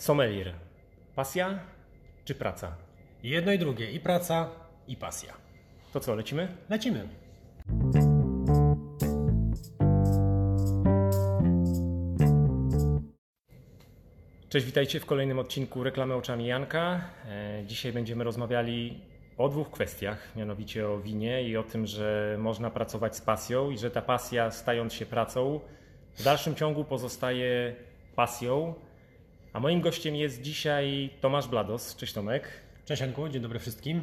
Sommelier. Pasja czy praca? Jedno i drugie. I praca, i pasja. To co, lecimy? Lecimy. Cześć, witajcie w kolejnym odcinku Reklamy Oczami Janka. Dzisiaj będziemy rozmawiali o dwóch kwestiach, mianowicie o winie i o tym, że można pracować z pasją i że ta pasja, stając się pracą, w dalszym ciągu pozostaje pasją. A moim gościem jest dzisiaj Tomasz Blados. Cześć Tomek. Cześć Janku, dzień dobry wszystkim.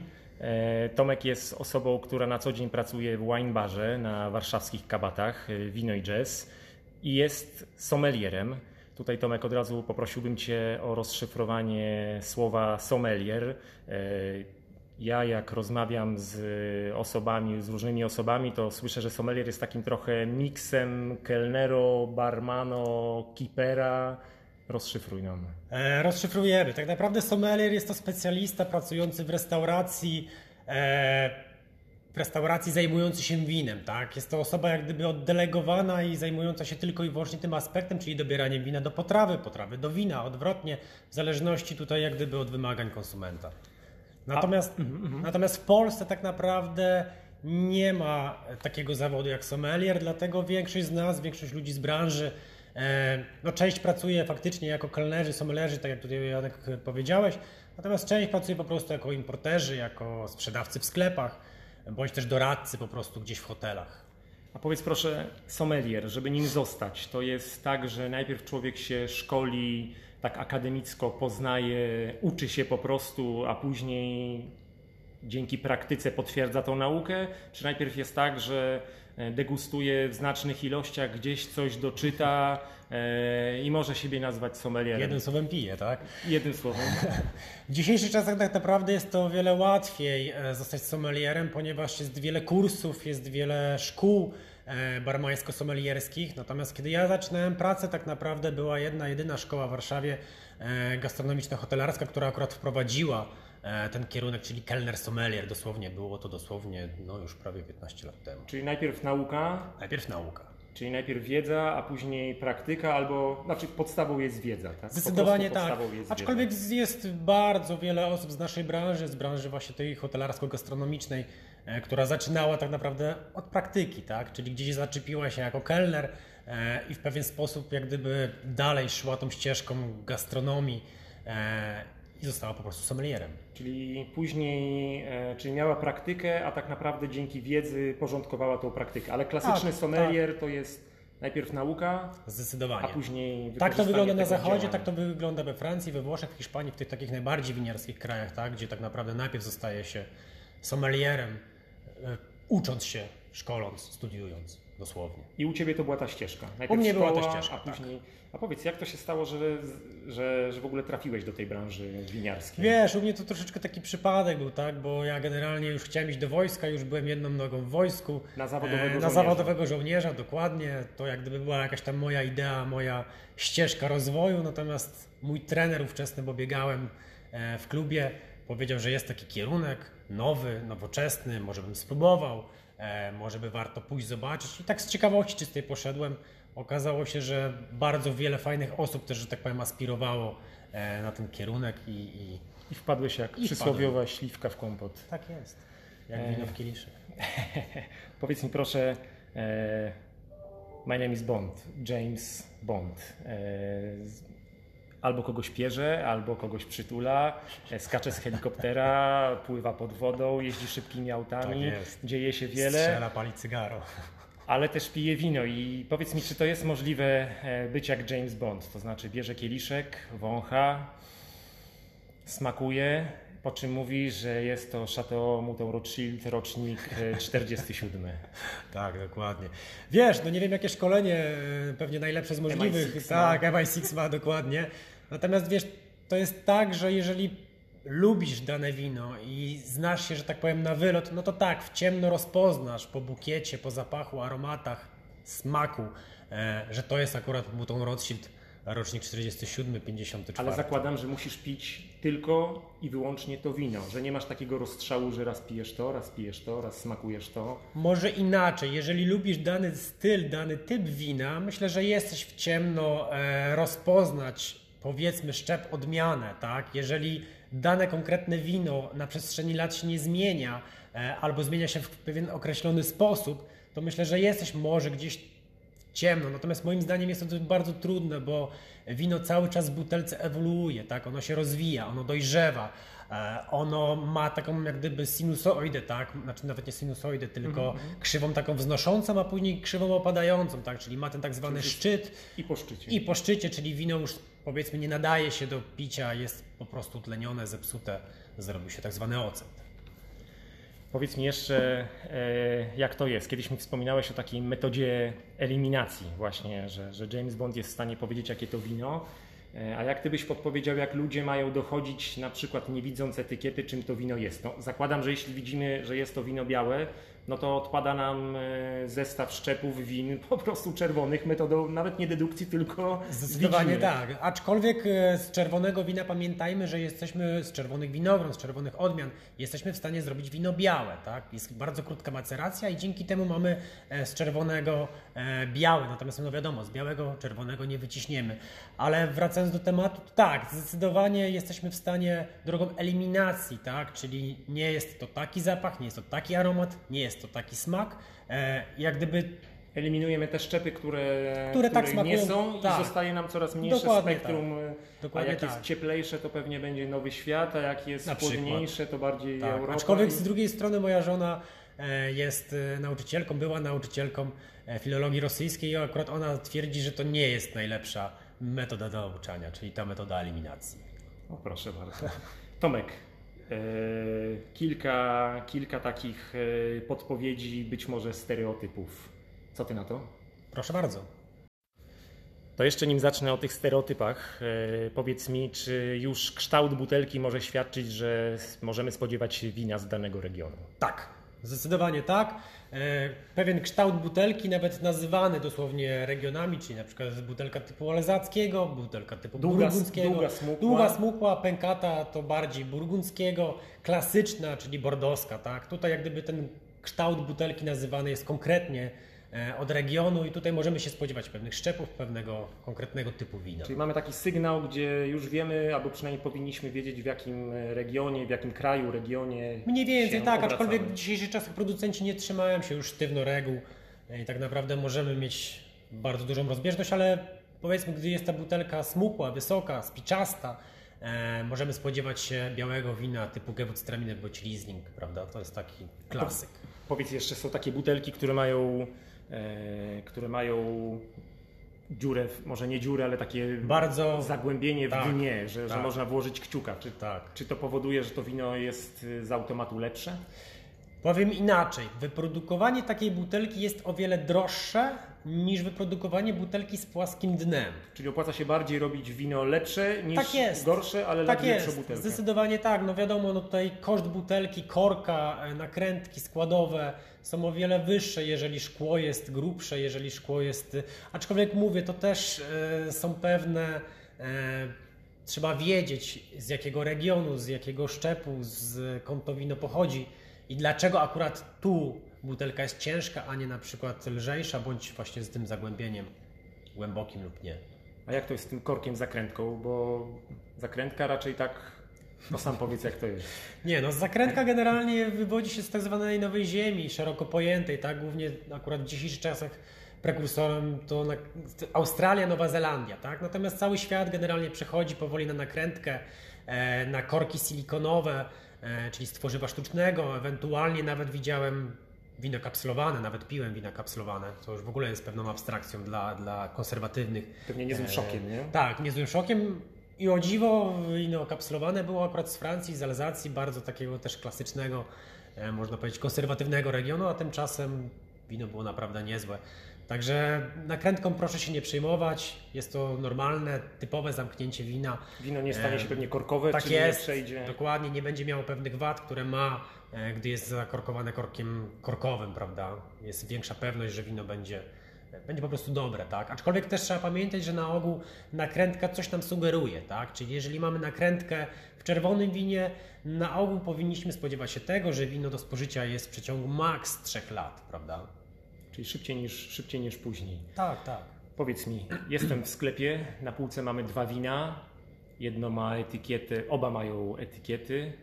Tomek jest osobą, która na co dzień pracuje w wine barze na warszawskich Kabatach, wino i jazz, i jest sommelierem. Tutaj Tomek, od razu poprosiłbym Cię o rozszyfrowanie słowa sommelier. Ja jak rozmawiam z różnymi osobami, to słyszę, że sommelier jest takim trochę miksem kelnero, barmano, keepera. Rozszyfruj nam. Rozszyfrujemy. Tak naprawdę sommelier jest to specjalista pracujący w restauracji zajmujący się winem, tak? Jest to osoba jak gdyby oddelegowana i zajmująca się tylko i wyłącznie tym aspektem, czyli dobieraniem wina do potrawy, potrawy do wina, odwrotnie, w zależności tutaj jak gdyby od wymagań konsumenta. Natomiast w Polsce tak naprawdę nie ma takiego zawodu jak sommelier, dlatego większość z nas, większość ludzi z branży, no część pracuje faktycznie jako kelnerzy, sommelierzy, tak jak tutaj Janek powiedziałeś, natomiast część pracuje po prostu jako importerzy, jako sprzedawcy w sklepach, bądź też doradcy po prostu gdzieś w hotelach. A powiedz proszę, sommelier, żeby nim zostać, to jest tak, że najpierw człowiek się szkoli, tak akademicko poznaje, uczy się po prostu, a później dzięki praktyce potwierdza tą naukę? Czy najpierw jest tak, że degustuje w znacznych ilościach, gdzieś coś doczyta i może siebie nazwać sommelierem? Jednym słowem pije, tak? Jednym słowem. W dzisiejszych czasach tak naprawdę jest to o wiele łatwiej zostać sommelierem, ponieważ jest wiele kursów, jest wiele szkół barmańsko-sommelierskich. Natomiast kiedy ja zaczynałem pracę, tak naprawdę była jedna, jedyna szkoła w Warszawie gastronomiczno-hotelarska, która akurat wprowadziła ten kierunek, czyli kelner sommelier, dosłownie było to już prawie 15 lat temu. Czyli najpierw nauka? Najpierw nauka. Czyli najpierw wiedza, a później praktyka, podstawą jest wiedza, tak? Zdecydowanie tak. Aczkolwiek jest bardzo wiele osób z branży właśnie tej hotelarsko-gastronomicznej, która zaczynała tak naprawdę od praktyki, tak? Czyli gdzieś zaczepiła się jako kelner i w pewien sposób jak gdyby dalej szła tą ścieżką gastronomii i została po prostu sommelierem. Czyli później, czyli miała praktykę, a tak naprawdę dzięki wiedzy porządkowała tą praktykę. Ale klasyczny sommelier to jest najpierw nauka, a później tak to wygląda na zachodzie, tak to wygląda we Francji, we Włoszech, w Hiszpanii, w tych takich najbardziej winiarskich krajach, tak, gdzie tak naprawdę najpierw zostaje się sommelierem, ucząc się, szkoląc, studiując. Dosłownie. I u Ciebie to była ta ścieżka. Najpierw u mnie szkoła, była ta ścieżka, a później... Tak. A powiedz, jak to się stało, że w ogóle trafiłeś do tej branży winiarskiej? Wiesz, u mnie to troszeczkę taki przypadek był, tak? Bo ja generalnie już chciałem iść do wojska, już byłem jedną nogą w wojsku. Na zawodowego żołnierza, dokładnie. To jak gdyby była jakaś tam moja idea, moja ścieżka rozwoju. Natomiast mój trener ówczesny, bo biegałem w klubie, powiedział, że jest taki kierunek nowy, nowoczesny, może bym spróbował. Może by warto pójść zobaczyć i tak z ciekawości czystej poszedłem. Okazało się, że bardzo wiele fajnych osób też, że tak powiem, aspirowało na ten kierunek i wpadłeś jak przysłowiowa śliwka w kompot. Tak jest, jak wino w kieliszek. Powiedz mi proszę, my name is Bond, James Bond. Albo kogoś pierze, albo kogoś przytula, skacze z helikoptera, pływa pod wodą, jeździ szybkimi autami, tak dzieje się wiele. Strzela, pali cygaro. Ale też pije wino i powiedz mi, czy to jest możliwe być jak James Bond? To znaczy bierze kieliszek, wącha, smakuje, po czym mówi, że jest to Chateau Mouton Rothschild, rocznik 47. Tak, dokładnie. Wiesz, no nie wiem jakie szkolenie, pewnie najlepsze z możliwych. MI6, tak, no. MI6 ma, dokładnie. Natomiast wiesz, to jest tak, że jeżeli lubisz dane wino i znasz się, że tak powiem, na wylot, no to tak, w ciemno rozpoznasz po bukiecie, po zapachu, aromatach, smaku, że to jest akurat Mouton Rothschild. Rocznik 47, 54. Ale zakładam, że musisz pić tylko i wyłącznie to wino, że nie masz takiego rozstrzału, że raz pijesz to, raz smakujesz to. Może inaczej, jeżeli lubisz dany styl, dany typ wina, myślę, że jesteś w ciemno rozpoznać powiedzmy szczep odmianę, tak? Jeżeli dane konkretne wino na przestrzeni lat się nie zmienia albo zmienia się w pewien określony sposób, to myślę, że jesteś może gdzieś ciemno. Natomiast moim zdaniem jest to bardzo trudne, bo wino cały czas w butelce ewoluuje, tak? Ono się rozwija, ono dojrzewa, ono ma taką jak gdyby sinusoidę, tak? Znaczy nawet nie sinusoidę, tylko krzywą taką wznoszącą, a później krzywą opadającą, tak? Czyli ma ten tak zwany szczyt i po szczycie, czyli wino już powiedzmy nie nadaje się do picia, jest po prostu utlenione, zepsute, zrobił się tak zwany ocet. Powiedz mi jeszcze, jak to jest. Kiedyś mi wspominałeś o takiej metodzie eliminacji właśnie, że James Bond jest w stanie powiedzieć, jakie to wino. A jak ty byś podpowiedział, jak ludzie mają dochodzić, na przykład nie widząc etykiety, czym to wino jest? No, zakładam, że jeśli widzimy, że jest to wino białe, no to odpada nam zestaw szczepów win po prostu czerwonych metodą nawet nie dedukcji, tylko zdecydowanie widzimy. Tak, aczkolwiek z czerwonego wina pamiętajmy, że jesteśmy z czerwonych winogron, z czerwonych odmian jesteśmy w stanie zrobić wino białe, tak? Jest bardzo krótka maceracja i dzięki temu mamy z czerwonego białe, natomiast no wiadomo, z białego czerwonego nie wyciśniemy, ale wracając do tematu, tak, zdecydowanie jesteśmy w stanie drogą eliminacji, tak? Czyli nie jest to taki zapach, nie jest to taki aromat, nie jest to taki smak, jak gdyby eliminujemy te szczepy, które tak smakują, nie są, tak. I zostaje nam coraz mniejsze dokładnie spektrum, tak. Dokładnie, a jak tak. Jest cieplejsze, to pewnie będzie nowy świat, a jak jest chłodniejsze, to bardziej tak. Europa. Aczkolwiek z drugiej strony moja żona jest nauczycielką, była nauczycielką filologii rosyjskiej i akurat ona twierdzi, że to nie jest najlepsza metoda do nauczania, czyli ta metoda eliminacji. O, proszę bardzo. Tomek. Kilka takich podpowiedzi, być może stereotypów. Co ty na to? Proszę bardzo. To jeszcze nim zacznę o tych stereotypach, powiedz mi, czy już kształt butelki może świadczyć, że możemy spodziewać się wina z danego regionu? Tak, zdecydowanie tak. Pewien kształt butelki, nawet nazywany dosłownie regionami, czyli na przykład butelka typu Alzackiego, butelka typu burgundzkiego, długa smukła, pękata to bardziej burgundzkiego, klasyczna, czyli bordowska, tak? Tutaj jak gdyby ten kształt butelki nazywany jest konkretnie od regionu i tutaj możemy się spodziewać pewnych szczepów, pewnego konkretnego typu wina. Czyli mamy taki sygnał, gdzie już wiemy, albo przynajmniej powinniśmy wiedzieć, w jakim regionie, w jakim kraju, regionie mniej więcej, tak, obracamy. Aczkolwiek w dzisiejszych czasach producenci nie trzymają się już sztywno reguł i tak naprawdę możemy mieć bardzo dużą rozbieżność, ale powiedzmy, gdy jest ta butelka smukła, wysoka, spiczasta, możemy spodziewać się białego wina typu Gewürztraminer bądź Riesling, prawda? To jest taki klasyk. Powiedz jeszcze, są takie butelki, które mają dziurę, może nie dziurę, ale takie bardzo zagłębienie w tak, dnie, że, tak. Że można włożyć kciuka. Czy to powoduje, że to wino jest z automatu lepsze? Powiem inaczej. Wyprodukowanie takiej butelki jest o wiele droższe niż wyprodukowanie butelki z płaskim dnem. Czyli opłaca się bardziej robić wino lepsze niż tak jest. Gorsze, ale tak lepsze butelki. Zdecydowanie tak. No wiadomo, no tutaj koszt butelki, korka, nakrętki składowe są o wiele wyższe, jeżeli szkło jest grubsze, jeżeli szkło jest... Aczkolwiek mówię, to też są pewne... Trzeba wiedzieć, z jakiego regionu, z jakiego szczepu, skąd to wino pochodzi. I dlaczego akurat tu butelka jest ciężka, a nie na przykład lżejsza, bądź właśnie z tym zagłębieniem głębokim lub nie. A jak to jest z tym korkiem zakrętką? Bo zakrętka raczej tak... No sam powiedz, jak to jest. Nie, no zakrętka generalnie wywodzi się z tak zwanej nowej ziemi, szeroko pojętej, tak? Głównie akurat w dzisiejszych czasach prekursorem to Australia, Nowa Zelandia, tak? Natomiast cały świat generalnie przechodzi powoli na nakrętkę, na korki silikonowe, czyli z tworzywa sztucznego, ewentualnie nawet widziałem wino kapslowane, nawet piłem wina kapslowane, co już w ogóle jest pewną abstrakcją dla konserwatywnych. Pewnie niezłym szokiem, nie? Tak, niezłym szokiem i o dziwo wino kapslowane było akurat z Francji, z Alzacji, bardzo takiego też klasycznego, można powiedzieć konserwatywnego regionu, a tymczasem wino było naprawdę niezłe. Także nakrętką proszę się nie przejmować, jest to normalne, typowe zamknięcie wina. Wino nie stanie się pewnie korkowe, tak czyli jest, nie przejdzie. Dokładnie, nie będzie miało pewnych wad, które ma, gdy jest zakorkowane korkiem korkowym, prawda? Jest większa pewność, że wino będzie po prostu dobre, tak? Aczkolwiek też trzeba pamiętać, że na ogół nakrętka coś nam sugeruje, tak? Czyli jeżeli mamy nakrętkę w czerwonym winie, na ogół powinniśmy spodziewać się tego, że wino do spożycia jest w przeciągu maks 3 lat, prawda? Czyli szybciej niż później. Tak, tak. Powiedz mi, jestem w sklepie, na półce mamy dwa wina, jedno ma etykietę, oba mają etykiety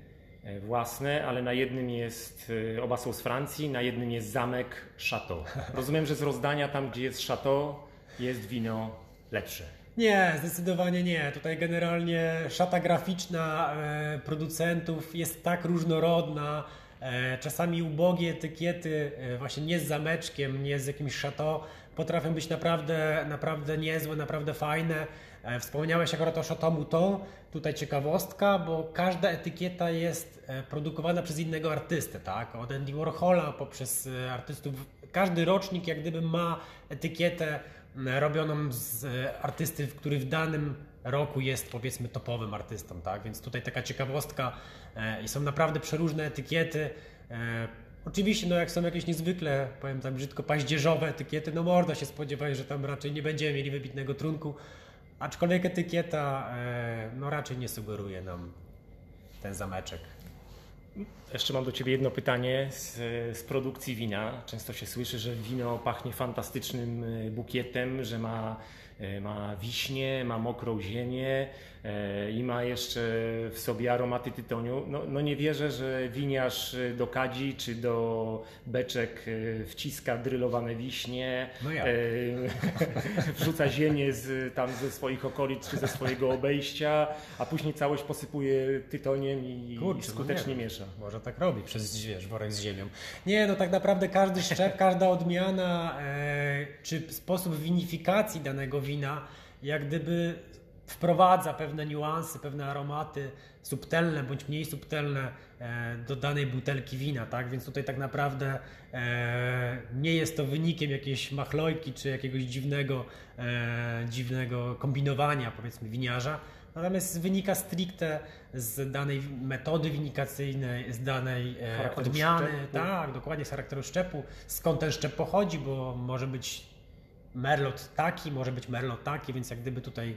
własne, ale na jednym jest, oba są z Francji, na jednym jest zamek Chateau. Rozumiem, że z rozdania tam, gdzie jest Chateau, jest wino lepsze. Nie, zdecydowanie nie. Tutaj generalnie szata graficzna producentów jest tak różnorodna, czasami ubogie etykiety, właśnie nie z zameczkiem, nie z jakimś chateau, potrafią być naprawdę, naprawdę niezłe, naprawdę fajne. Wspomniałeś akurat o Chateau Mouton, tutaj ciekawostka, bo każda etykieta jest produkowana przez innego artystę, tak? Od Andy Warhola poprzez artystów. Każdy rocznik jak gdyby ma etykietę robioną z artysty, który w danym roku jest powiedzmy topowym artystą, tak? Więc tutaj taka ciekawostka i są naprawdę przeróżne etykiety. Oczywiście, no jak są jakieś niezwykle, powiem tak brzydko, paździerzowe etykiety, no można się spodziewać, że tam raczej nie będziemy mieli wybitnego trunku, aczkolwiek etykieta no raczej nie sugeruje nam ten zameczek. Jeszcze mam do Ciebie jedno pytanie z produkcji wina. Często się słyszy, że wino pachnie fantastycznym bukietem, że ma wiśnie, ma mokrą ziemię i ma jeszcze w sobie aromaty tytoniu. No nie wierzę, że winiarz do kadzi czy do beczek wciska drylowane wiśnie, no ja. Wrzuca ziemię ze swoich okolic czy ze swojego obejścia, a później całość posypuje tytoniem i skutecznie miesza. Może tak robi przez worek z ziemią. Nie, no tak naprawdę każdy szczep, każda odmiana czy sposób winifikacji danego wina jak gdyby wprowadza pewne niuanse, pewne aromaty subtelne bądź mniej subtelne do danej butelki wina, tak? Więc tutaj tak naprawdę nie jest to wynikiem jakiejś machlojki czy jakiegoś dziwnego kombinowania powiedzmy winiarza. Natomiast wynika stricte z danej metody winikacyjnej, z danej odmiany, tak, dokładnie z charakteru szczepu, skąd ten szczep pochodzi, bo może być Merlot taki, może być Merlot taki, więc jak gdyby tutaj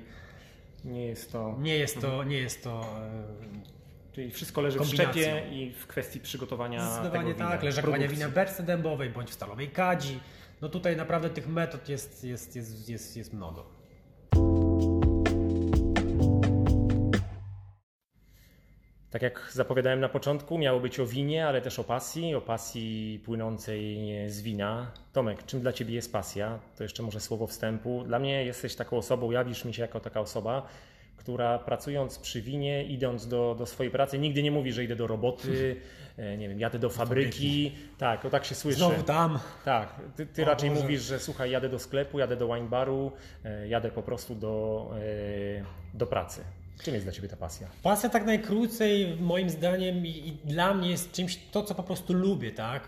czyli wszystko leży kombinacją. W szczepie i w kwestii przygotowania zdecydowanie tego tak, leżakowania wina w beczce dębowej bądź w stalowej kadzi. No tutaj naprawdę tych metod jest mnogo. Tak jak zapowiadałem na początku, miało być o winie, ale też o pasji płynącej z wina. Tomek, czym dla Ciebie jest pasja? To jeszcze może słowo wstępu. Dla mnie jesteś taką osobą, jawisz mi się jako taka osoba, która pracując przy winie, idąc do swojej pracy, nigdy nie mówi, że idę do roboty, nie wiem, jadę do fabryki. Tak, to tak się słyszy. Znowu tam. Tak, ty raczej Boże. Mówisz, że słuchaj, jadę do sklepu, jadę do wine baru, jadę po prostu do pracy. Czym jest dla Ciebie ta pasja? Pasja tak najkrócej moim zdaniem i dla mnie jest czymś to, co po prostu lubię, tak?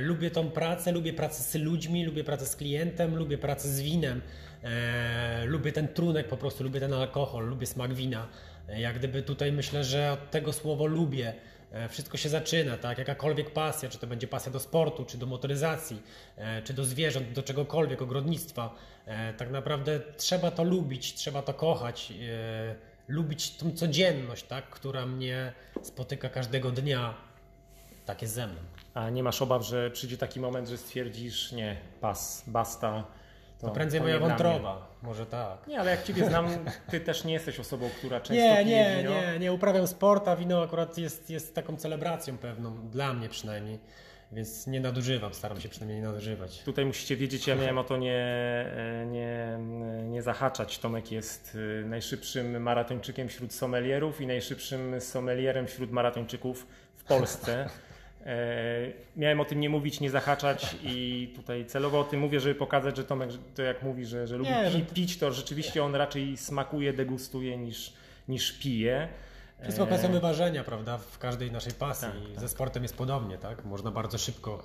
Lubię tą pracę, lubię pracę z ludźmi, lubię pracę z klientem, lubię pracę z winem, lubię ten trunek po prostu, lubię ten alkohol, lubię smak wina. Jak gdyby tutaj myślę, że od tego słowa lubię. Wszystko się zaczyna, tak? Jakakolwiek pasja, czy to będzie pasja do sportu, czy do motoryzacji, czy do zwierząt, do czegokolwiek, ogrodnictwa. Tak naprawdę trzeba to lubić, trzeba to kochać. Lubić tą codzienność, tak, która mnie spotyka każdego dnia, tak jest ze mną. A nie masz obaw, że przyjdzie taki moment, że stwierdzisz, nie, basta. To prędzej moja wątroba, może tak. Nie, ale jak Ciebie znam, Ty też nie jesteś osobą, która często pije wino. Nie, uprawiam sport, a wino akurat jest taką celebracją pewną, dla mnie przynajmniej. Więc nie nadużywam, staram się przynajmniej nie nadużywać. Tutaj musicie wiedzieć, ja miałem o to nie zahaczać. Tomek jest najszybszym maratończykiem wśród sommelierów i najszybszym sommelierem wśród maratończyków w Polsce. Miałem o tym nie mówić, nie zahaczać i tutaj celowo o tym mówię, żeby pokazać, że Tomek to jak mówi, że lubi pić, to rzeczywiście on raczej smakuje, degustuje niż pije. Wszystko kwestia wyważenia, prawda, w każdej naszej pasji. Tak. Ze sportem jest podobnie, tak? Można bardzo szybko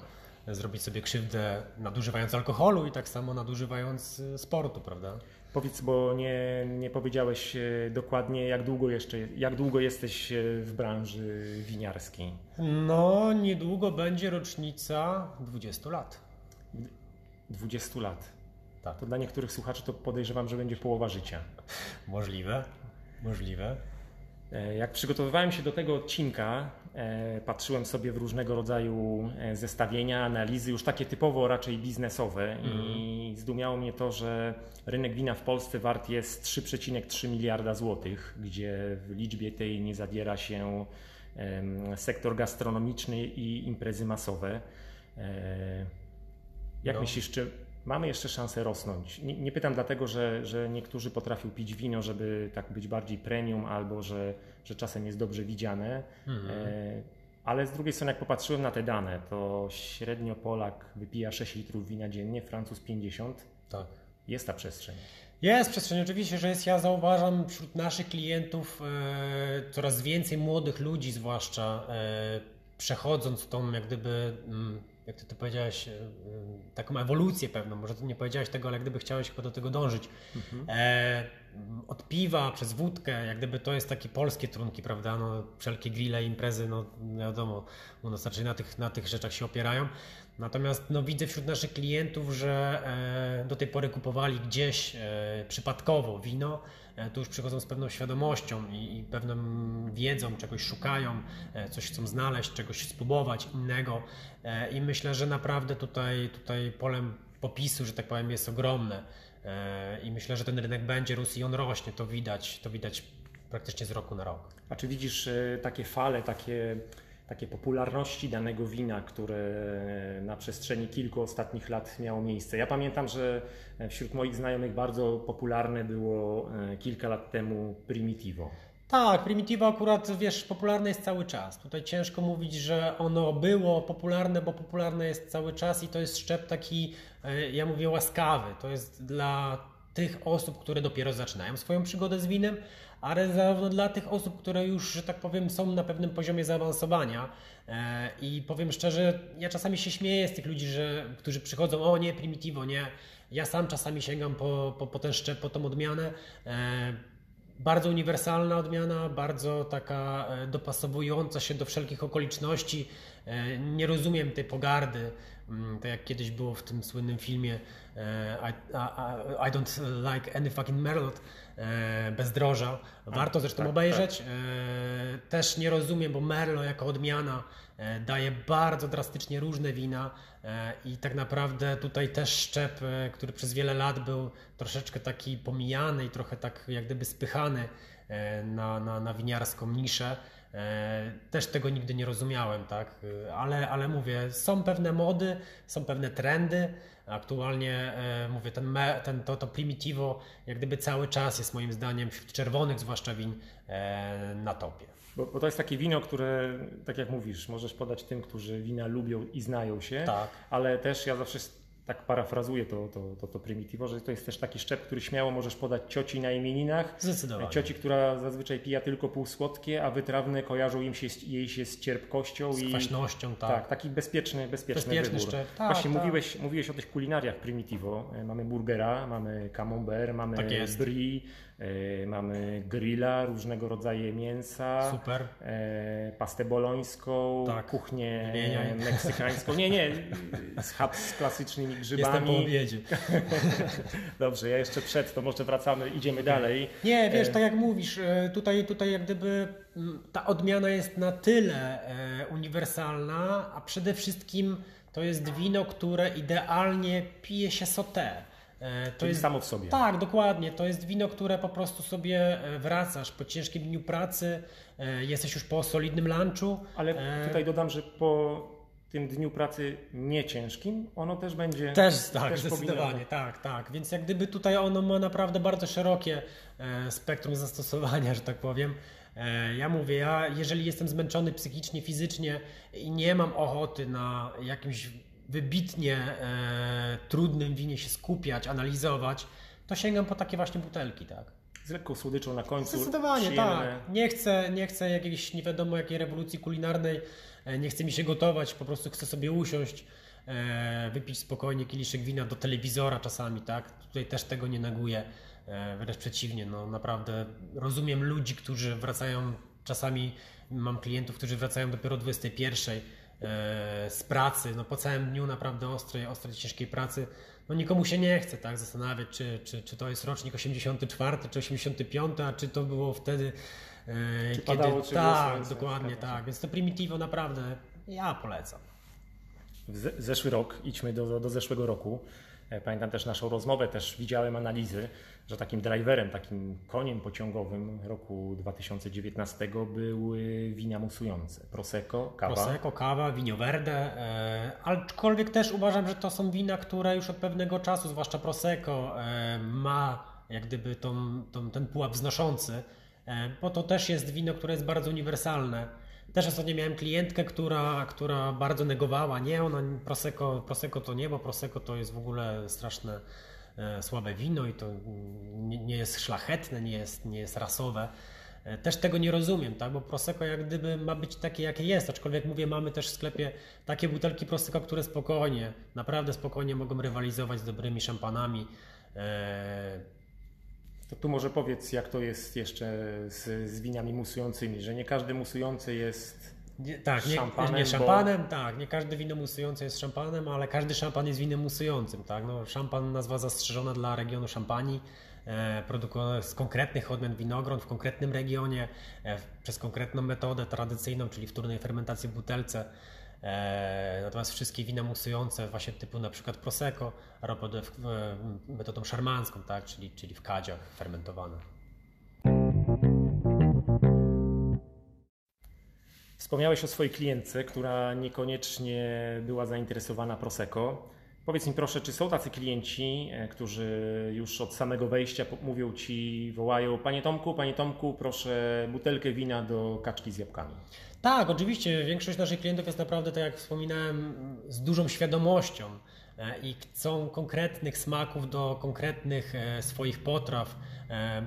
zrobić sobie krzywdę nadużywając alkoholu i tak samo nadużywając sportu, prawda? Powiedz, bo nie powiedziałeś dokładnie, jak długo jesteś w branży winiarskiej. No, niedługo będzie rocznica 20 lat. 20 lat. Tak. To dla niektórych słuchaczy to podejrzewam, że będzie połowa życia. Możliwe. Jak przygotowywałem się do tego odcinka, patrzyłem sobie w różnego rodzaju zestawienia, analizy, już takie typowo raczej biznesowe i zdumiało mnie to, że rynek wina w Polsce wart jest 3,3 miliarda złotych, gdzie w liczbie tej nie zawiera się sektor gastronomiczny i imprezy masowe. Jak myślisz, czy mamy jeszcze szansę rosnąć? Nie pytam dlatego, że niektórzy potrafią pić wino, żeby tak być bardziej premium, albo że czasem jest dobrze widziane, ale z drugiej strony jak popatrzyłem na te dane, to średnio Polak wypija 6 litrów wina dziennie, Francuz 50. Tak. Jest ta przestrzeń. Jest przestrzeń, oczywiście, że jest. Ja zauważam wśród naszych klientów coraz więcej młodych ludzi, zwłaszcza przechodząc tą, jak gdyby, jak ty to powiedziałeś, taką ewolucję pewną, może ty nie powiedziałeś tego, ale jak gdyby chciałeś chyba do tego dążyć. Od piwa przez wódkę, jak gdyby to jest takie polskie trunki, prawda, no, wszelkie grille, imprezy, no wiadomo, u nas raczej na tych rzeczach się opierają. Natomiast no, widzę wśród naszych klientów, że do tej pory kupowali gdzieś przypadkowo wino, tu już przychodzą z pewną świadomością i pewną wiedzą, czegoś szukają, coś chcą znaleźć, czegoś spróbować innego i myślę, że naprawdę tutaj polem popisu, że tak powiem, jest ogromne i myślę, że ten rynek będzie rósł i on rośnie, to widać praktycznie z roku na rok. A czy widzisz takie fale, takie popularności danego wina, które na przestrzeni kilku ostatnich lat miało miejsce? Ja pamiętam, że wśród moich znajomych bardzo popularne było kilka lat temu Primitivo. Tak, Primitivo akurat, wiesz, popularne jest cały czas. Tutaj ciężko mówić, że ono było popularne, bo popularne jest cały czas i to jest szczep taki, ja mówię, łaskawy. To jest dla tych osób, które dopiero zaczynają swoją przygodę z winem, ale zarówno dla tych osób, które już, że tak powiem, są na pewnym poziomie zaawansowania. I powiem szczerze, ja czasami się śmieję z tych ludzi, którzy przychodzą, o nie, Primitivo, nie. Ja sam czasami sięgam po ten szczep, po tą odmianę. Bardzo uniwersalna odmiana, bardzo taka dopasowująca się do wszelkich okoliczności. Nie rozumiem tej pogardy, tak jak kiedyś było w tym słynnym filmie I don't like any fucking Merlot, Bezdroża. Warto zresztą obejrzeć. Też nie rozumiem, bo Merlot jako odmiana daje bardzo drastycznie różne wina i tak naprawdę tutaj też szczep, który przez wiele lat był troszeczkę taki pomijany i trochę tak jak gdyby spychany na winiarską niszę. Też tego nigdy nie rozumiałem, tak? Ale mówię, są pewne mody, są pewne trendy. Aktualnie mówię, to Primitivo jak gdyby cały czas jest moim zdaniem wśród czerwonych, zwłaszcza win, na topie. Bo to jest takie wino, które, tak jak mówisz, możesz podać tym, którzy wina lubią i znają się, tak. Ale też ja zawsze tak parafrazuję to Primitivo, że to jest też taki szczep, który śmiało możesz podać cioci na imieninach. Zdecydowanie. Cioci, która zazwyczaj pija tylko półsłodkie, a wytrawne kojarzą jej się z cierpkością. Z kwaśnością, i, tak. Taki bezpieczny wybór. Szczep. Tak, właśnie tak. Mówiłeś o tych kulinariach Primitivo. Mamy burgera, mamy camembert, mamy brie, mamy grilla, różnego rodzaju mięsa. Super. Pastę bolońską, tak. Kuchnię meksykańską. Nie, schab z klasycznymi grzybami. Jestem po obiedzie. Dobrze, ja jeszcze to może wracamy, idziemy dalej. Nie, wiesz, tak jak mówisz, tutaj jak gdyby ta odmiana jest na tyle uniwersalna, a przede wszystkim to jest wino, które idealnie pije się sauté. To jest samo w sobie. Tak, dokładnie. To jest wino, które po prostu sobie wracasz po ciężkim dniu pracy, jesteś już po solidnym lunchu. Ale tutaj dodam, że w tym dniu pracy nieciężkim, ono też będzie... Też zdecydowanie, tak. Więc jak gdyby tutaj ono ma naprawdę bardzo szerokie spektrum zastosowania, że tak powiem. Ja mówię, jeżeli jestem zmęczony psychicznie, fizycznie i nie mam ochoty na jakimś wybitnie trudnym winie się skupiać, analizować, to sięgam po takie właśnie butelki, tak. Z lekką słodyczą na końcu. Zdecydowanie, przyjemne. Tak. Nie chcę jakiejś nie wiadomo jakiej rewolucji kulinarnej, nie chce mi się gotować, po prostu chcę sobie usiąść, wypić spokojnie kieliszek wina do telewizora czasami, tak? Tutaj też tego nie neguję, wręcz przeciwnie, no naprawdę rozumiem ludzi, którzy wracają, czasami mam klientów, którzy wracają dopiero o 21:00 z pracy, no po całym dniu naprawdę ostrej ciężkiej pracy, no nikomu się nie chce tak zastanawiać, czy to jest rocznik 84, czy 85, a czy to było wtedy, czy kiedy... Padało, czy tak, dokładnie tak, więc to Primitivo naprawdę ja polecam. Zeszły rok, idźmy do zeszłego roku. Pamiętam też naszą rozmowę, też widziałem analizy, że takim driverem, takim koniem pociągowym roku 2019 były wina musujące. Prosecco, kawa, Vino Verde, aczkolwiek też uważam, że to są wina, które już od pewnego czasu, zwłaszcza Prosecco, ma jak gdyby ten pułap wznoszący, bo to też jest wino, które jest bardzo uniwersalne. Też ostatnio miałem klientkę, która bardzo negowała, nie, ona Prosecco to nie, bo Prosecco to jest w ogóle straszne słabe wino i to nie jest szlachetne, nie jest rasowe. Też tego nie rozumiem, tak, bo Prosecco jak gdyby ma być takie, jakie jest, aczkolwiek mówię, mamy też w sklepie takie butelki Prosecco, które spokojnie, naprawdę spokojnie mogą rywalizować z dobrymi szampanami. To tu może powiedz, jak to jest jeszcze z winami musującymi, że nie każdy musujący jest szampanem, tak, nie każde wino musujące jest szampanem, ale każdy szampan jest winem musującym, tak, no, szampan nazwa zastrzeżona dla regionu Szampanii, produkowane z konkretnych odmian winogron w konkretnym regionie, przez konkretną metodę tradycyjną, czyli wtórnej fermentacji w butelce. Natomiast wszystkie wina musujące właśnie typu na przykład Prosecco robione metodą szarmancką, tak? czyli w kadziach fermentowane. Wspomniałeś o swojej klientce, która niekoniecznie była zainteresowana Prosecco. Powiedz mi proszę, czy są tacy klienci, którzy już od samego wejścia mówią Ci, wołają: Panie Tomku, proszę butelkę wina do kaczki z jabłkami? Tak, oczywiście. Większość naszych klientów jest naprawdę, tak jak wspominałem, z dużą świadomością i chcą konkretnych smaków do konkretnych swoich potraw.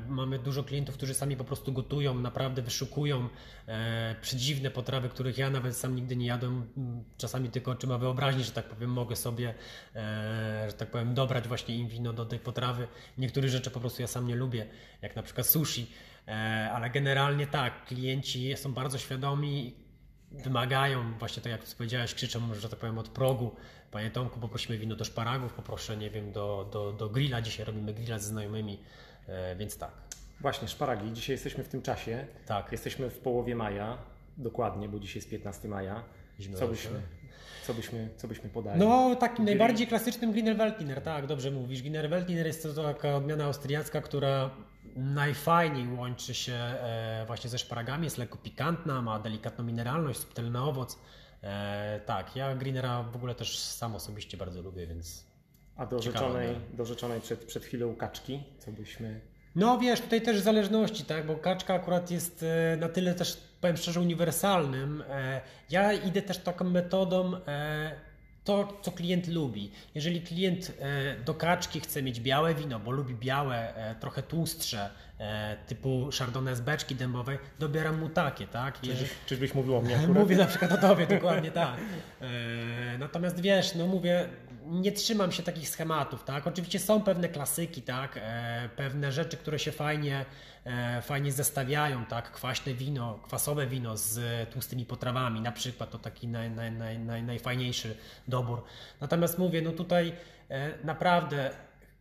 Mamy dużo klientów, którzy sami po prostu gotują, naprawdę wyszukują przedziwne potrawy, których ja nawet sam nigdy nie jadłem. Czasami tylko oczyma wyobraźni, że tak powiem, mogę sobie, że tak powiem, dobrać właśnie im wino do tej potrawy. Niektórych rzeczy po prostu ja sam nie lubię, jak na przykład sushi, ale generalnie tak, klienci są bardzo świadomi, wymagają, właśnie tak jak powiedziałeś, krzyczą, że tak powiem, od progu: Panie Tomku, poprosimy wino do szparagów, poproszę, nie wiem, do grilla, dzisiaj robimy grilla ze znajomymi, więc tak. Właśnie, szparagi, dzisiaj jesteśmy w tym czasie, tak. Jesteśmy w połowie maja, dokładnie, bo dzisiaj jest 15 maja, co byśmy podali? No, takim najbardziej klasycznym Grüner Veltliner, tak, dobrze mówisz. Grüner Veltliner jest to taka odmiana austriacka, która najfajniej łączy się właśnie ze szparagami, jest lekko pikantna, ma delikatną mineralność, subtelny owoc. Tak, ja Grünera w ogóle też sam osobiście bardzo lubię, więc... A dorzeczonej przed chwilą kaczki, co byśmy... No wiesz, tutaj też zależności, tak, bo kaczka akurat jest na tyle też, powiem szczerze, uniwersalnym. Ja idę też taką metodą to, co klient lubi. Jeżeli klient do kaczki chce mieć białe wino, bo lubi białe, trochę tłustsze, typu Chardonnay z beczki dębowej, dobieram mu takie, tak? Czyżbyś mówił o mnie akurat? Mówię na przykład o tobie, dokładnie tak. Natomiast wiesz, no mówię, nie trzymam się takich schematów, tak? Oczywiście są pewne klasyki, tak? Pewne rzeczy, które się fajnie zestawiają, tak? Kwaśne wino, kwasowe wino z tłustymi potrawami, na przykład to taki najfajniejszy dobór. Natomiast mówię, no tutaj naprawdę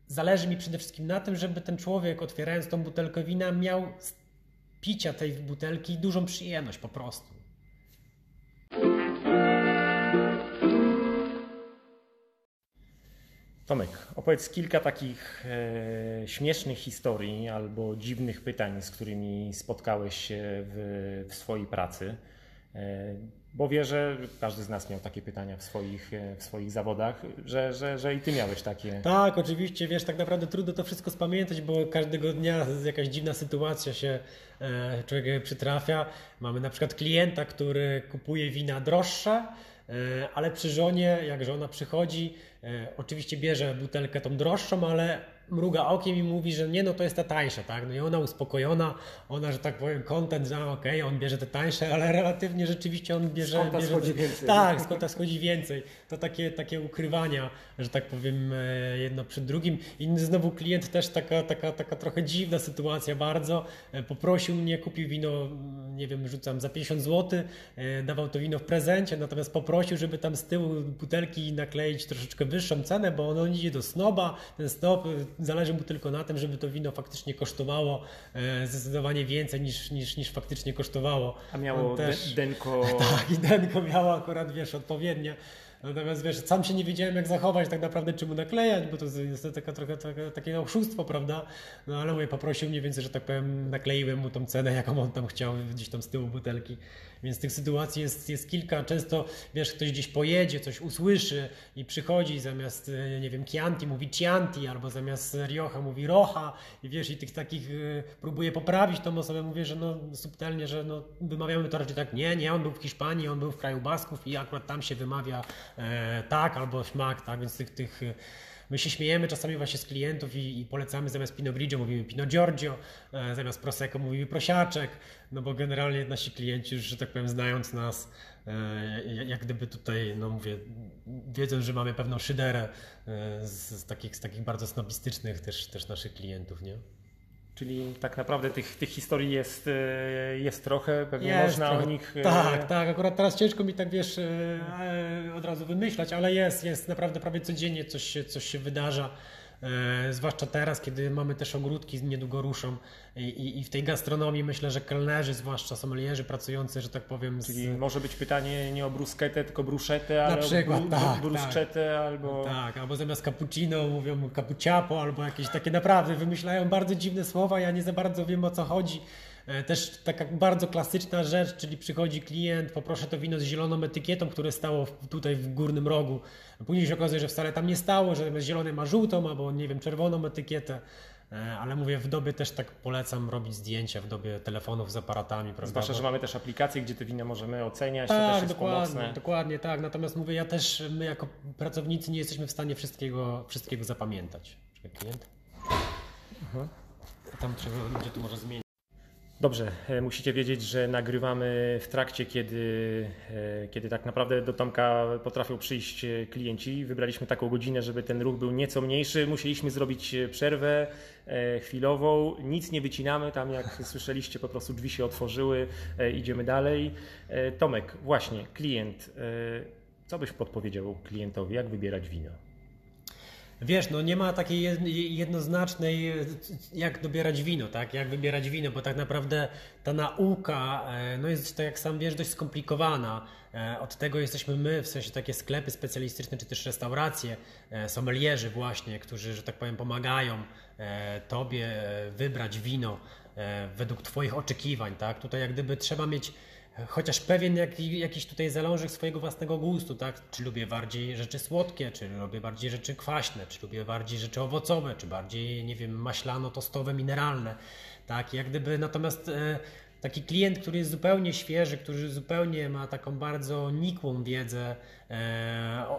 zależy mi przede wszystkim na tym, żeby ten człowiek, otwierając tą butelkę wina, miał z picia tej butelki dużą przyjemność po prostu. Tomek, opowiedz kilka takich śmiesznych historii albo dziwnych pytań, z którymi spotkałeś się w swojej pracy, bo wierzę, że każdy z nas miał takie pytania w swoich zawodach, że i ty miałeś takie. Tak, oczywiście, wiesz, tak naprawdę trudno to wszystko spamiętać, bo każdego dnia jakaś dziwna sytuacja się człowiek przytrafia. Mamy na przykład klienta, który kupuje wina droższe, ale przy żonie, jak żona przychodzi, oczywiście bierze butelkę tą droższą, ale mruga okiem i mówi, że nie, no to jest ta tańsza, tak? No i ona uspokojona, ona, że tak powiem, kontent, że okej, on bierze te tańsze, ale relatywnie rzeczywiście on bierze... Skąd schodzi więcej. Tak, skąd schodzi więcej. To takie ukrywania, że tak powiem, jedno przed drugim. I znowu klient też taka trochę dziwna sytuacja bardzo. Poprosił mnie, kupił wino, nie wiem, rzucam za 50 zł, dawał to wino w prezencie, natomiast poprosił, żeby tam z tyłu butelki nakleić troszeczkę wyższą cenę, bo ono idzie do snoba, ten snob zależy mu tylko na tym, żeby to wino faktycznie kosztowało zdecydowanie więcej niż faktycznie kosztowało. A miało też, denko. Tak, i denko miało akurat, wiesz, odpowiednie. Natomiast wiesz, sam się nie wiedziałem jak zachować tak naprawdę, czy mu naklejać, bo to jest takie oszustwo, prawda? No ale mówię, poprosił mnie, więc że tak powiem nakleiłem mu tą cenę, jaką on tam chciał, gdzieś tam z tyłu butelki. Więc tych sytuacji jest kilka. Często wiesz, ktoś gdzieś pojedzie, coś usłyszy i przychodzi zamiast, nie wiem, Chianti mówi Chianti, albo zamiast Riocha mówi Rocha i wiesz, i tych takich próbuję poprawić tą osobę, mówię, że no subtelnie, że no wymawiamy to raczej tak, nie, on był w Hiszpanii, on był w kraju Basków i akurat tam się wymawia tak albo śmak, tak, więc tych my się śmiejemy czasami właśnie z klientów i polecamy zamiast Pinot Grigio mówimy Pinot Giorgio, zamiast Prosecco mówimy prosiaczek, no bo generalnie nasi klienci już, że tak powiem, znając nas, jak gdyby tutaj, no mówię, wiedzą, że mamy pewną szyderę z takich bardzo snobistycznych też naszych klientów, nie? Czyli tak naprawdę tych historii jest trochę, pewnie jest, można trochę, o nich... Tak, akurat teraz ciężko mi tak, wiesz, od razu wymyślać, ale jest naprawdę prawie codziennie coś się wydarza. Zwłaszcza teraz, kiedy mamy też ogródki, niedługo ruszą i w tej gastronomii myślę, że kelnerzy, zwłaszcza sommelierzy pracujący, że tak powiem... Czyli może być pytanie nie o bruschetę, tylko bruschetę, ale przykład, bruschetę albo... Tak, albo zamiast cappuccino mówią cappucciapo albo jakieś takie naprawdę wymyślają bardzo dziwne słowa, ja nie za bardzo wiem o co chodzi. Też taka bardzo klasyczna rzecz, czyli przychodzi klient, poproszę to wino z zieloną etykietą, które stało tutaj w górnym rogu. Później się okazuje, że wcale tam nie stało, że zamiast zielonej ma żółtą albo, nie wiem, czerwoną etykietę. Ale mówię, w dobie też tak polecam robić zdjęcia, w dobie telefonów z aparatami, prawda? Zwłaszcza, że mamy też aplikacje, gdzie te wina możemy oceniać, tak, to też jest pomocne. Dokładnie tak, natomiast mówię, my jako pracownicy nie jesteśmy w stanie wszystkiego zapamiętać. Czekaj, klient? Aha. Tam trzeba, gdzie tu może zmienić. Dobrze, musicie wiedzieć, że nagrywamy w trakcie, kiedy tak naprawdę do Tomka potrafią przyjść klienci. Wybraliśmy taką godzinę, żeby ten ruch był nieco mniejszy. Musieliśmy zrobić przerwę chwilową. Nic nie wycinamy, tam jak słyszeliście po prostu drzwi się otworzyły, idziemy dalej. Tomek, właśnie, klient. Co byś podpowiedział klientowi, jak wybierać wino? Wiesz, no nie ma takiej jednoznacznej, jak dobierać wino, tak? Jak wybierać wino, bo tak naprawdę ta nauka, no jest, tak jak sam wiesz, dość skomplikowana. Od tego jesteśmy my, w sensie takie sklepy specjalistyczne, czy też restauracje, sommelierzy właśnie, którzy, że tak powiem, pomagają tobie wybrać wino według twoich oczekiwań, tak? Tutaj jak gdyby trzeba mieć chociaż pewien jakiś tutaj zalążek swojego własnego gustu, tak? Czy lubię bardziej rzeczy słodkie, czy lubię bardziej rzeczy kwaśne, czy lubię bardziej rzeczy owocowe, czy bardziej, nie wiem, maślano-tostowe, mineralne, tak? Jak gdyby natomiast taki klient, który jest zupełnie świeży, który zupełnie ma taką bardzo nikłą wiedzę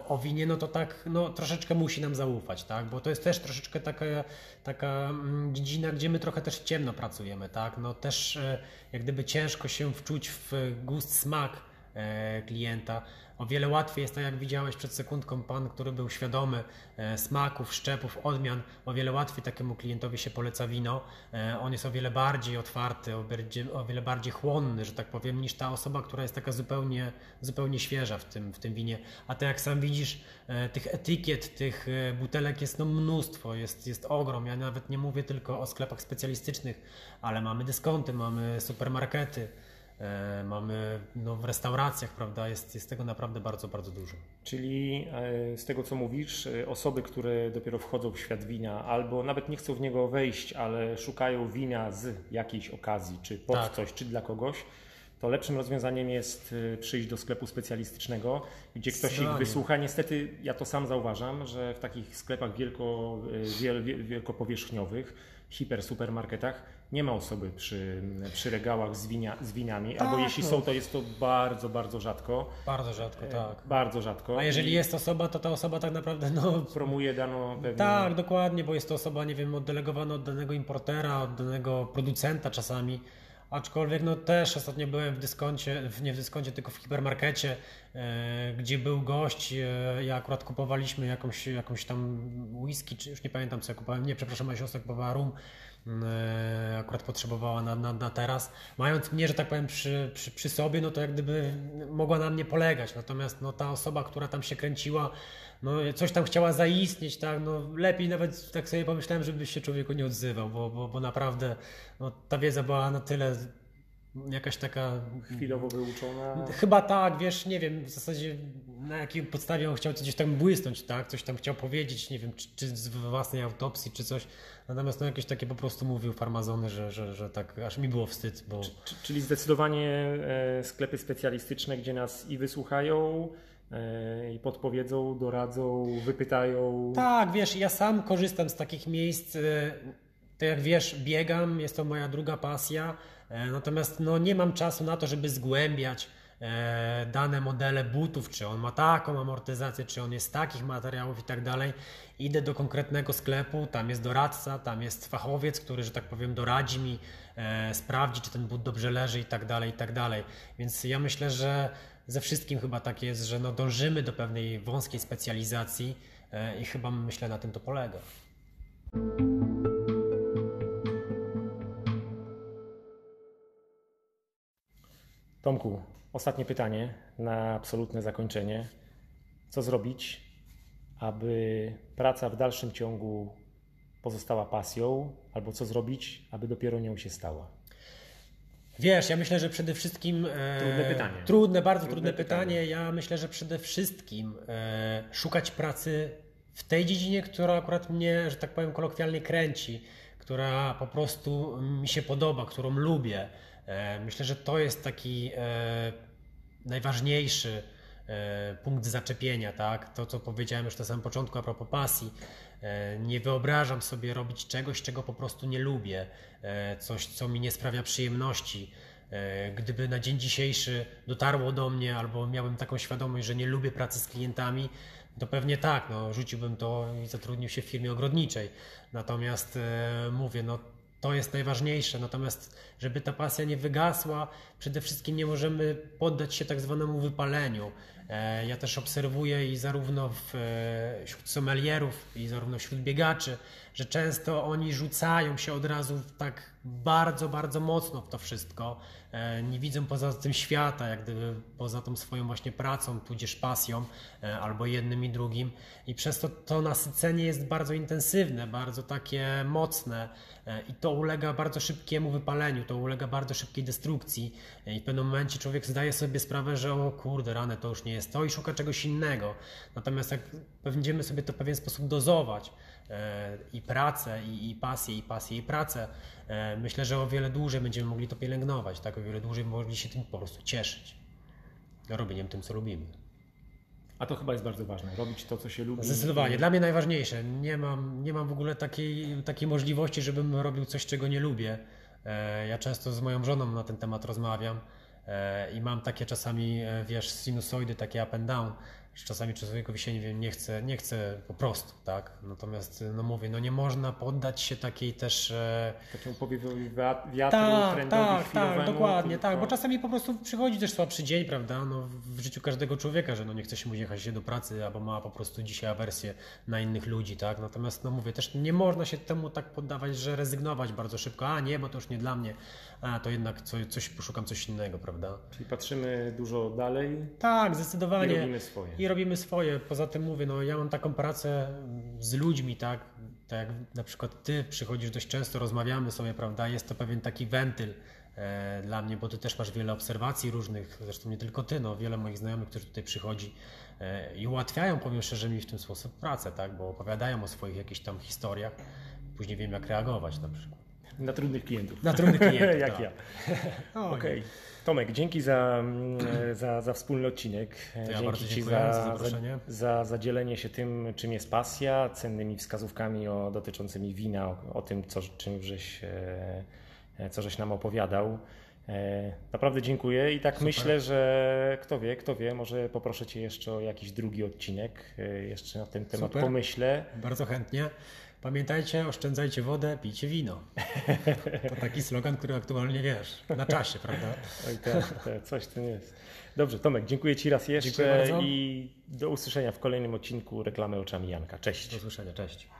o winie, no to tak, no troszeczkę musi nam zaufać, tak? Bo to jest też troszeczkę taka dziedzina, gdzie my trochę też w ciemno pracujemy, tak? No też jak gdyby ciężko się wczuć w gust, smak klienta. O wiele łatwiej jest, tak jak widziałeś przed sekundką, pan, który był świadomy smaków, szczepów, odmian, o wiele łatwiej takiemu klientowi się poleca wino. On jest o wiele bardziej otwarty, o wiele bardziej chłonny, że tak powiem, niż ta osoba, która jest taka zupełnie, zupełnie świeża w tym winie. A tak jak sam widzisz, tych etykiet, tych butelek jest no mnóstwo, jest ogrom. Ja nawet nie mówię tylko o sklepach specjalistycznych, ale mamy dyskonty, mamy supermarkety. Mamy w restauracjach, prawda, jest tego naprawdę bardzo, bardzo dużo. Czyli z tego co mówisz, osoby, które dopiero wchodzą w świat wina albo nawet nie chcą w niego wejść, ale szukają wina z jakiejś okazji, czy pod coś, czy dla kogoś, to lepszym rozwiązaniem jest przyjść do sklepu specjalistycznego, gdzie ktoś ich wysłucha. Niestety ja to sam zauważam, że w takich sklepach wielkopowierzchniowych, hipersupermarketach nie ma osoby przy regałach z winami, tak, albo jeśli są, to jest to bardzo, bardzo rzadko. Bardzo rzadko, tak. Bardzo rzadko. A jeżeli jest osoba, to ta osoba tak naprawdę promuje daną pewną... Tak, dokładnie, bo jest to osoba, nie wiem, oddelegowana od danego importera, od danego producenta czasami. Aczkolwiek też ostatnio byłem w dyskoncie, nie w dyskoncie, tylko w hipermarkecie, gdzie był gość, ja akurat kupowaliśmy jakąś tam whisky, czy już nie pamiętam co ja kupowałem, moja siostra kupowała rum akurat potrzebowała na teraz. Mając mnie, że tak powiem, przy sobie, no to jak gdyby mogła na mnie polegać. Natomiast no, ta osoba, która tam się kręciła, no, coś tam chciała zaistnieć, tak, no, lepiej nawet tak sobie pomyślałem, żeby się człowieku nie odzywał, bo naprawdę no, ta wiedza była na tyle jakaś taka... Chwilowo wyuczona? Chyba tak, wiesz, nie wiem w zasadzie na jakiej podstawie on chciał gdzieś tam błysnąć, tak? Coś tam chciał powiedzieć, nie wiem, czy z własnej autopsji, czy coś. Natomiast no, jakieś takie po prostu mówił farmazony, że tak aż mi było wstyd, bo... Czyli zdecydowanie sklepy specjalistyczne, gdzie nas i wysłuchają, i podpowiedzą, doradzą, wypytają. Tak, wiesz, ja sam korzystam z takich miejsc, to jak wiesz, biegam, jest to moja druga pasja, natomiast no, nie mam czasu na to, żeby zgłębiać dane modele butów, czy on ma taką amortyzację, czy on jest z takich materiałów i tak dalej. Idę do konkretnego sklepu, tam jest doradca, tam jest fachowiec, który, że tak powiem, doradzi mi, sprawdzi, czy ten but dobrze leży i tak dalej, i tak dalej. Więc ja myślę, że ze wszystkim chyba tak jest, że no dążymy do pewnej wąskiej specjalizacji i chyba myślę na tym to polega. Tomku, ostatnie pytanie na absolutne zakończenie. Co zrobić, aby praca w dalszym ciągu pozostała pasją, albo co zrobić, aby dopiero nią się stała? Wiesz, ja myślę, że przede wszystkim... Trudne pytanie. Ja myślę, że przede wszystkim szukać pracy w tej dziedzinie, która akurat mnie, że tak powiem, kolokwialnie kręci, która po prostu mi się podoba, którą lubię. Myślę, że to jest taki najważniejszy punkt zaczepienia, tak? To, co powiedziałem już na samym początku a propos pasji. Nie wyobrażam sobie robić czegoś, czego po prostu nie lubię, coś, co mi nie sprawia przyjemności. Gdyby na dzień dzisiejszy dotarło do mnie albo miałbym taką świadomość, że nie lubię pracy z klientami, to pewnie tak, no, rzuciłbym to i zatrudnił się w firmie ogrodniczej. Natomiast mówię, no, to jest najważniejsze, natomiast żeby ta pasja nie wygasła, przede wszystkim nie możemy poddać się tak zwanemu wypaleniu. Ja też obserwuję i zarówno wśród sommelierów, i zarówno wśród biegaczy, że często oni rzucają się od razu tak bardzo, bardzo mocno w to wszystko. Nie widzą poza tym świata, jak gdyby poza tą swoją właśnie pracą, tudzież pasją, albo jednym i drugim. I przez to to nasycenie jest bardzo intensywne, bardzo takie mocne i to ulega bardzo szybkiemu wypaleniu, to ulega bardzo szybkiej destrukcji. I w pewnym momencie człowiek zdaje sobie sprawę, że o kurde, rany, to już nie jest to i szuka czegoś innego. Natomiast jak będziemy sobie to w pewien sposób dozować, i pracę, i pasję, i pracę, myślę, że o wiele dłużej będziemy mogli to pielęgnować, tak? O wiele dłużej mogli się tym po prostu cieszyć, robieniem tym, co lubimy. A to chyba jest bardzo ważne, robić to, co się lubi. Zdecydowanie, dla mnie najważniejsze. Nie mam w ogóle takiej możliwości, żebym robił coś, czego nie lubię. Ja często z moją żoną na ten temat rozmawiam i mam takie czasami, wiesz, sinusoidy, takie up and down. Czasami człowiekowi się nie chce po prostu, tak? Natomiast no mówię, no nie można poddać się takiej też... Takiemu powiewowi wiatru, trendowi, chwilowemu. Tak, dokładnie, tylko... tak, bo czasami po prostu przychodzi też słabszy dzień, prawda? No, w życiu każdego człowieka, że no nie chce się mu jechać się do pracy, albo ma po prostu dzisiaj awersję na innych ludzi, tak? Natomiast no mówię, też nie można się temu tak poddawać, że rezygnować bardzo szybko. A nie, bo to już nie dla mnie, a to jednak coś poszukam coś innego, prawda? Czyli patrzymy dużo dalej. Tak, zdecydowanie. I robimy swoje. Poza tym mówię, no ja mam taką pracę z ludźmi, tak? Tak jak na przykład ty przychodzisz dość często, rozmawiamy sobie, prawda? Jest to pewien taki wentyl dla mnie, bo ty też masz wiele obserwacji różnych, zresztą nie tylko ty, no wiele moich znajomych, którzy tutaj przychodzi i ułatwiają, powiem szczerze, mi w tym sposób pracę, tak? Bo opowiadają o swoich jakichś tam historiach, później wiem jak reagować na przykład. Na trudnych klientów. Na trudnych klientów, jak ja. Okej. Tomek, dzięki za wspólny odcinek. Ja bardzo dziękuję za zaproszenie. Za dzielenie się tym, czym jest pasja, cennymi wskazówkami dotyczącymi wina, o tym, co żeś nam opowiadał. Naprawdę dziękuję i tak super. Myślę, że kto wie, może poproszę Cię jeszcze o jakiś drugi odcinek, jeszcze na ten temat super. Pomyślę. Bardzo chętnie. Pamiętajcie, oszczędzajcie wodę, pijcie wino. To taki slogan, który aktualnie wiesz, na czasie, prawda? Oj tak, coś w tym jest. Dobrze, Tomek, dziękuję Ci raz jeszcze i do usłyszenia w kolejnym odcinku Reklamy Oczami Janka. Cześć. Do usłyszenia, cześć.